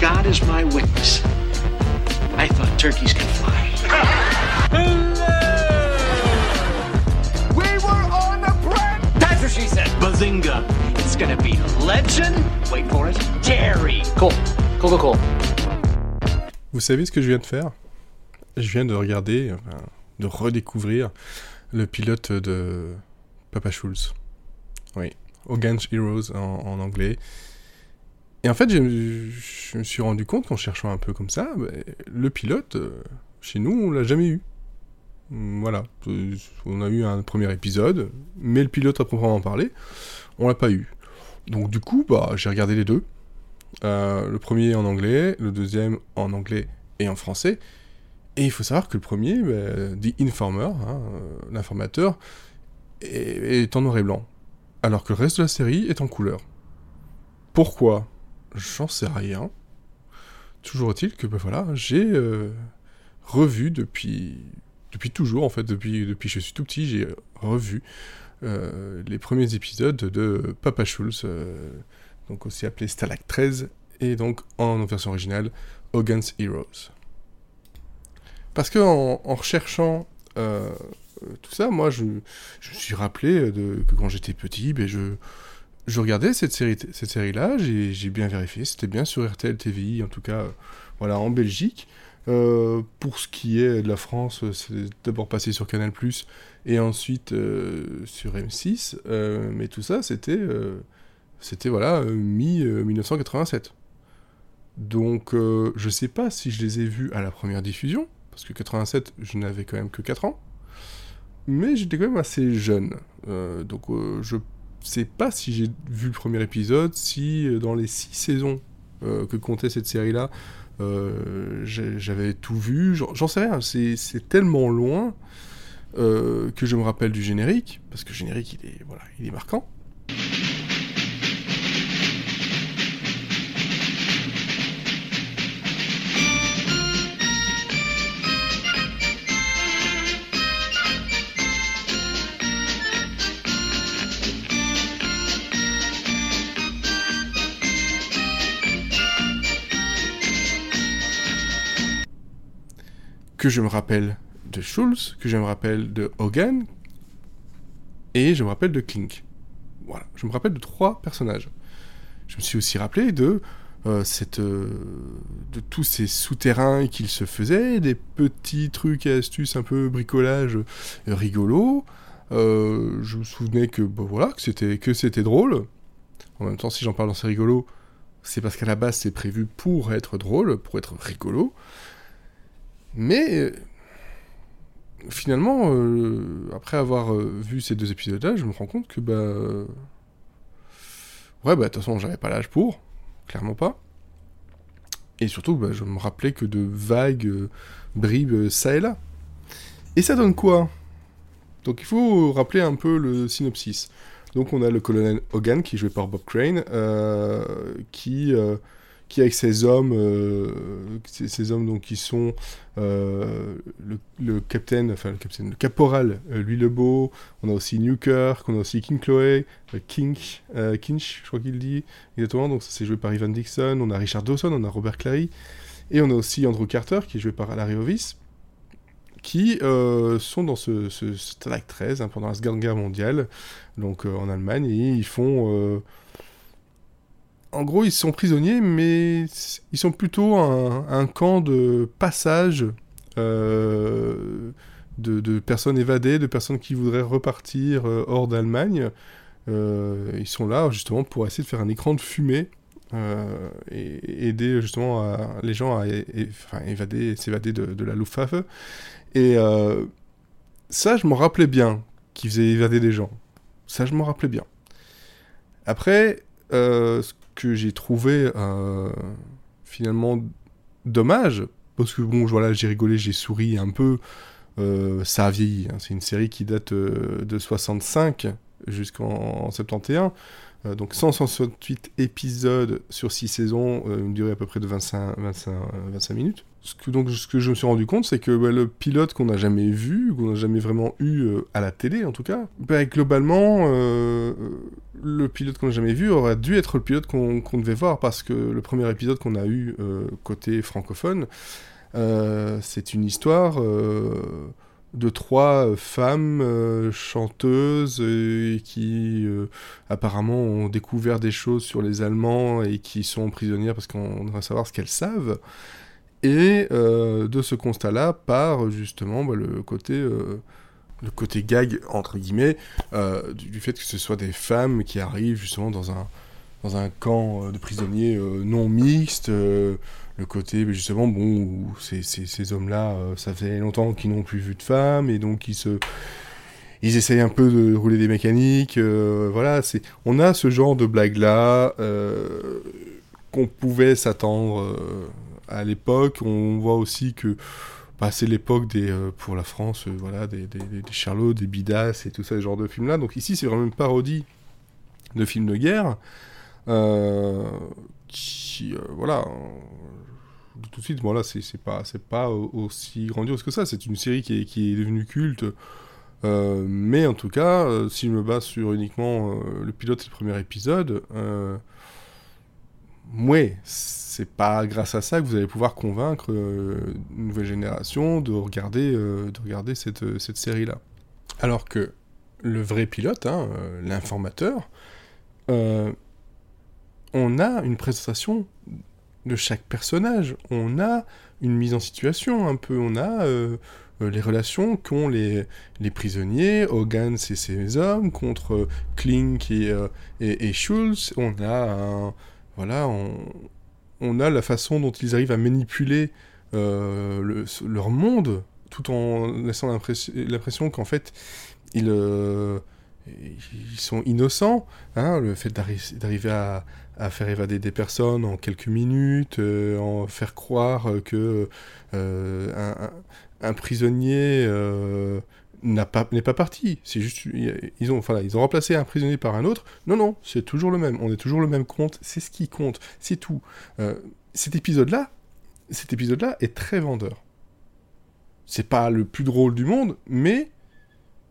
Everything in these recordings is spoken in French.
God is my witness, I thought turkeys could fly. Hello! We were on the brink! That's what she said! Bazinga! It's gonna be legend! Wait for it. Jerry! Cool. Cool, cool, cool. Vous savez ce que je viens de faire? Je viens de regarder, de redécouvrir le pilote de Papa Schultz. Oui, Hogan's Heroes en anglais. Et en fait, je me suis rendu compte qu'en cherchant un peu comme ça, le pilote, chez nous, on l'a jamais eu. Voilà, on a eu un premier épisode, mais le pilote à proprement parler, on l'a pas eu. Donc du coup, j'ai regardé les deux. Le premier en anglais, le deuxième en anglais et en français. Et il faut savoir que le premier, The Informer, l'informateur, est en noir et blanc, alors que le reste de la série est en couleur. Pourquoi ? J'en sais rien. Toujours est-il que j'ai revu depuis toujours en fait, depuis que je suis tout petit, j'ai revu les premiers épisodes de Papa Schultz, donc aussi appelé Stalag 13, et donc en version originale Hogan's Heroes. Parce que en recherchant tout ça, moi je me suis rappelé que quand j'étais petit, je regardais cette série-là, j'ai bien vérifié, c'était bien sur RTL, TVI, en tout cas, en Belgique. Pour ce qui est de la France, c'est d'abord passé sur Canal+, et ensuite sur M6, mais tout ça, c'était mi-1987. Donc, je sais pas si je les ai vus à la première diffusion, parce que 87, je n'avais quand même que 4 ans, mais j'étais quand même assez jeune, donc je sais pas si j'ai vu le premier épisode, si dans les 6 saisons que comptait cette série-là, j'avais tout vu, j'en sais rien, c'est tellement loin que je me rappelle du générique, parce que le générique, il est marquant. Que je me rappelle de Schultz, que je me rappelle de Hogan, et je me rappelle de Klink. Voilà, je me rappelle de 3 personnages. Je me suis aussi rappelé de tous ces souterrains qu'il se faisait, des petits trucs et astuces un peu bricolage rigolo. Je me souvenais que c'était drôle. En même temps, si j'en parle dans ces rigolos, c'est parce qu'à la base c'est prévu pour être drôle, pour être rigolo. Mais finalement, après avoir vu ces 2 épisodes-là, je me rends compte que de toute façon, j'avais pas l'âge pour, clairement pas. Et surtout, je me rappelais que de vagues bribes ça et là. Et ça donne quoi ? Donc il faut rappeler un peu le synopsis. Donc on a le colonel Hogan, qui est joué par Bob Crane, qui avec ses hommes, qui sont le caporal Louis Lebeau, on a aussi Newkirk, on a aussi King Chloé, Kinch, je crois qu'il dit exactement, donc ça c'est joué par Ivan Dixon, on a Richard Dawson, on a Robert Clary, et on a aussi Andrew Carter, qui est joué par Larry Ovis, qui sont dans ce Stalag 13 pendant la Seconde Guerre mondiale, donc en Allemagne, et ils font... En gros, ils sont prisonniers, mais ils sont plutôt un camp de passage de personnes évadées, de personnes qui voudraient repartir hors d'Allemagne. Ils sont là, justement, pour essayer de faire un écran de fumée et aider, justement, les gens à s'évader de la Luftwaffe. Et ça, je m'en rappelais bien, qu'ils faisaient évader des gens. Ça, je m'en rappelais bien. Après, ce que j'ai trouvé finalement dommage, parce que j'ai rigolé, j'ai souri un peu, ça a vieilli, hein. C'est une série qui date de 65 jusqu'en 71, Donc 168 épisodes sur 6 saisons, une durée à peu près de 25 minutes. Ce que je me suis rendu compte, c'est que le pilote qu'on n'a jamais vu, qu'on n'a jamais vraiment eu à la télé en tout cas, globalement, le pilote qu'on n'a jamais vu aurait dû être le pilote qu'on devait voir, parce que le premier épisode qu'on a eu côté francophone, c'est une histoire... de trois femmes chanteuses qui apparemment ont découvert des choses sur les Allemands et qui sont prisonnières parce qu'on devrait savoir ce qu'elles savent. Et de ce constat-là part justement le côté gag entre guillemets du fait que ce soit des femmes qui arrivent justement dans un camp de prisonniers non mixte, le côté justement bon, ces hommes-là, ça fait longtemps qu'ils n'ont plus vu de femmes, et donc ils essayent un peu de rouler des mécaniques, voilà, on a ce genre de blague-là qu'on pouvait s'attendre à l'époque. On voit aussi que c'est l'époque pour la France, voilà, des Charlots, des Bidas et tout ça, ce genre de films-là. Donc ici c'est vraiment une parodie de films de guerre, qui voilà, tout de suite, bon là c'est pas aussi grandiose que ça. C'est une série qui est devenue culte, mais en tout cas, si je me base sur uniquement le pilote et le premier épisode, ouais, c'est pas grâce à ça que vous allez pouvoir convaincre une nouvelle génération de regarder cette série là. Alors que le vrai pilote, l'informateur, on a une présentation de chaque personnage, on a une mise en situation un peu, on a les relations qu'ont les prisonniers, Hogan et ses hommes, contre Klink et Schultz. On a on a la façon dont ils arrivent à manipuler leur monde, tout en laissant l'impression qu'en fait, ils sont innocents, hein, le fait d'arriver à faire évader des personnes en quelques minutes, en faire croire que un prisonnier n'est pas parti. C'est juste, ils ont remplacé un prisonnier par un autre. Non, c'est toujours le même. On est toujours le même compte. C'est ce qui compte. C'est tout. Cet épisode-là est très vendeur. C'est pas le plus drôle du monde, mais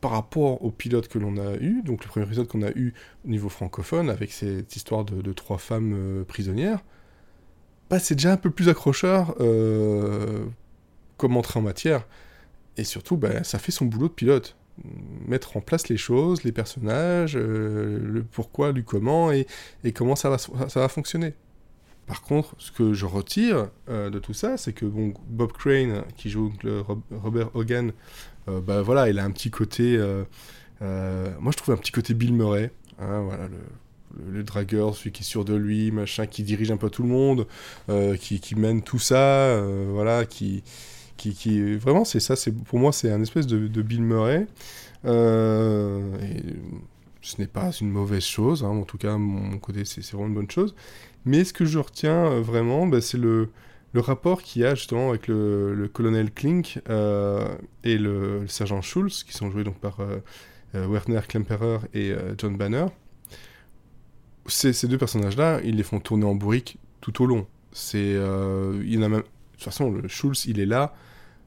par rapport au pilote que l'on a eu, donc le premier épisode qu'on a eu au niveau francophone, avec cette histoire de trois femmes prisonnières, c'est déjà un peu plus accrocheur comme entrée en matière. Et surtout, ça fait son boulot de pilote. Mettre en place les choses, les personnages, le pourquoi, le comment, et comment ça va fonctionner. Par contre, ce que je retire de tout ça, c'est que Bob Crane, qui joue Robert Hogan, il a un petit côté... moi, je trouve un petit côté Bill Murray. Hein, voilà, le dragueur, celui qui est sûr de lui, machin, qui dirige un peu tout le monde, qui mène tout ça, voilà, qui... Vraiment, c'est ça. Pour moi, c'est un espèce de Bill Murray. Et ce n'est pas une mauvaise chose. Hein, en tout cas, mon côté, c'est vraiment une bonne chose. Mais ce que je retiens vraiment, c'est le rapport qu'il y a justement avec le colonel Klink et le sergent Schultz, qui sont joués donc par Werner Klemperer et John Banner. Ces deux personnages-là, ils les font tourner en bourrique tout au long. Il y en a même, de toute façon, le Schultz, il est là,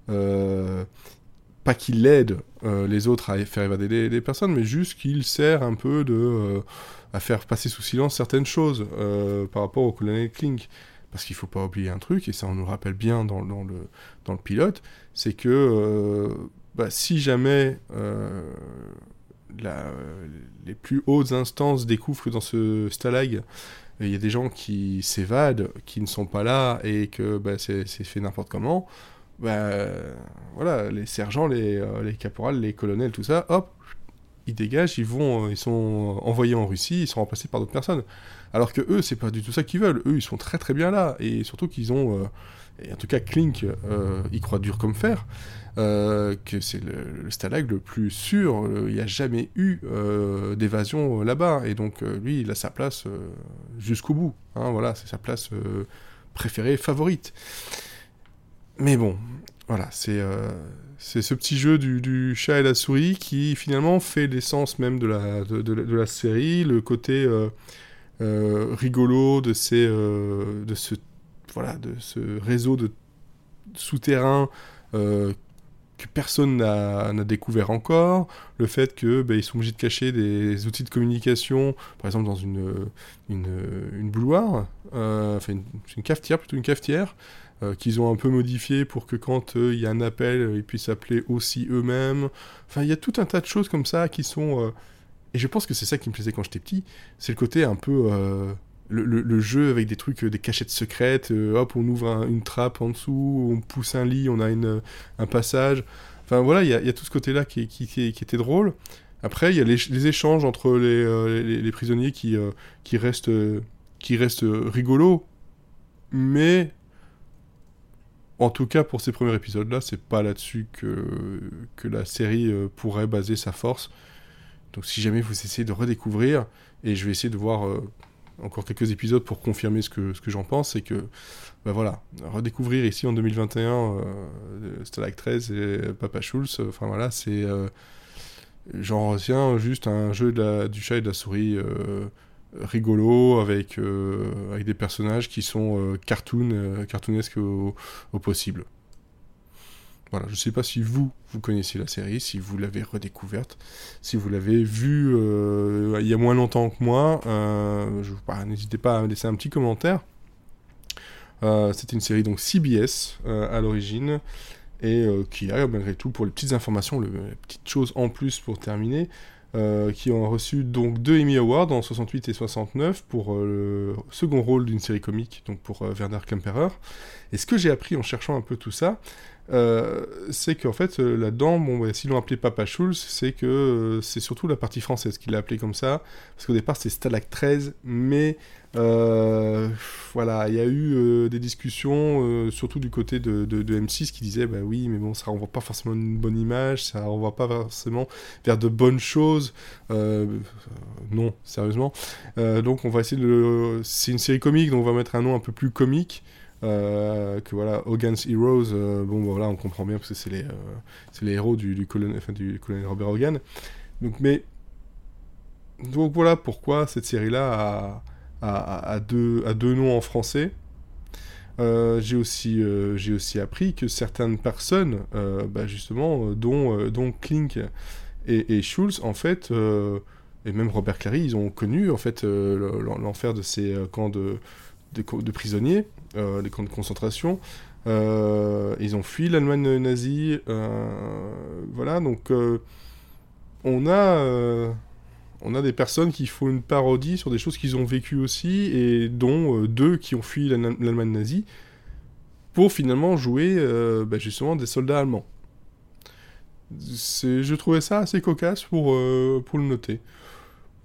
pas qu'il aide les autres à faire évader des personnes, mais juste qu'il sert un peu à faire passer sous silence certaines choses par rapport au colonel Klink. Parce qu'il ne faut pas oublier un truc, et ça on nous rappelle bien dans le pilote, c'est que si jamais les plus hautes instances découvrent que dans ce stalag, il y a des gens qui s'évadent, qui ne sont pas là, et que c'est fait n'importe comment, voilà, les sergents, les caporales, les colonels, tout ça, hop, ils dégagent, ils sont envoyés en Russie, ils sont remplacés par d'autres personnes. Alors que eux, c'est pas du tout ça qu'ils veulent. Eux, ils sont très très bien là, et surtout qu'ils ont, et en tout cas Klink, il croit dur comme fer, que c'est le stalag le plus sûr. Il n'y a jamais eu d'évasion là-bas, et donc lui, il a sa place jusqu'au bout. Hein, voilà, c'est sa place préférée, favorite. Mais bon, voilà, c'est ce petit jeu du chat et la souris qui finalement fait l'essence même de la série, le côté rigolo de ce réseau de souterrains que personne n'a découvert encore, le fait que ils sont obligés de cacher des outils de communication, par exemple dans une bouilloire, une cafetière qu'ils ont un peu modifié pour que quand il y a un appel, ils puissent appeler aussi eux-mêmes. Enfin, il y a tout un tas de choses comme ça qui sont... Et je pense que c'est ça qui me plaisait quand j'étais petit, c'est le côté un peu... Le jeu avec des trucs, des cachettes secrètes, hop, on ouvre une trappe en dessous, on pousse un lit, on a un passage. Enfin voilà, il y a tout ce côté-là qui était drôle. Après, il y a les échanges entre les prisonniers qui restent rigolos, mais... En tout cas, pour ces premiers épisodes-là, c'est pas là-dessus que la série pourrait baser sa force. Donc si jamais vous essayez de redécouvrir, et je vais essayer de voir encore quelques épisodes pour confirmer ce que j'en pense, c'est que, voilà, redécouvrir ici en 2021 Stalag 13 et Papa Schultz, c'est... j'en retiens juste un jeu du chat et de la souris rigolo avec des personnages qui sont cartoonesques au possible. Voilà, je sais pas si vous connaissez la série, si vous l'avez redécouverte, si vous l'avez vue il y a moins longtemps que moi, n'hésitez pas à me laisser un petit commentaire. C'était une série donc CBS à l'origine, et qui a malgré tout, pour les petites informations, les petites choses en plus pour terminer, qui ont reçu donc 2 Emmy Awards en 68 et 69 pour le second rôle d'une série comique, donc pour Werner Klemperer. Et ce que j'ai appris en cherchant un peu tout ça, c'est qu'en fait là-dedans, s'ils l'ont appelé Papa Schultz, c'est que c'est surtout la partie française qui l'a appelé comme ça, parce qu'au départ c'est Stalag 13, mais il y a eu des discussions, surtout du côté de M6, qui disaient oui, mais bon, ça renvoie pas forcément une bonne image, ça renvoie pas forcément vers de bonnes choses, non, sérieusement, donc on va essayer c'est une série comique, donc on va mettre un nom un peu plus comique. Hogan's Heroes, on comprend bien parce que c'est les héros du colonel Robert Hogan. Donc voilà pourquoi cette série-là a deux noms en français. J'ai aussi appris que certaines personnes, justement, dont Klink et Schultz, en fait, et même Robert Clary, ils ont connu en fait l'enfer de ces camps de prisonniers, les camps de concentration. Ils ont fui l'Allemagne nazie. On a des personnes qui font une parodie sur des choses qu'ils ont vécues aussi, et dont 2 qui ont fui l'Allemagne nazie pour finalement jouer justement des soldats allemands. Je trouvais ça assez cocasse pour le noter.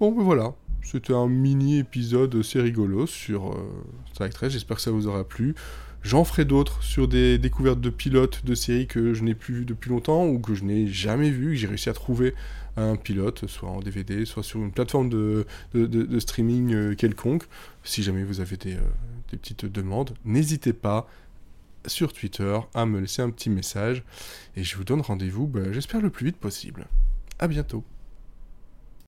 Bon, ben voilà. C'était un mini-épisode, c'est rigolo, sur Stalag 13, j'espère que ça vous aura plu. J'en ferai d'autres sur des découvertes de pilotes de séries que je n'ai plus vues depuis longtemps, ou que je n'ai jamais vues, que j'ai réussi à trouver un pilote, soit en DVD, soit sur une plateforme de streaming quelconque. Si jamais vous avez des petites demandes, n'hésitez pas sur Twitter à me laisser un petit message, et je vous donne rendez-vous, j'espère le plus vite possible. À bientôt.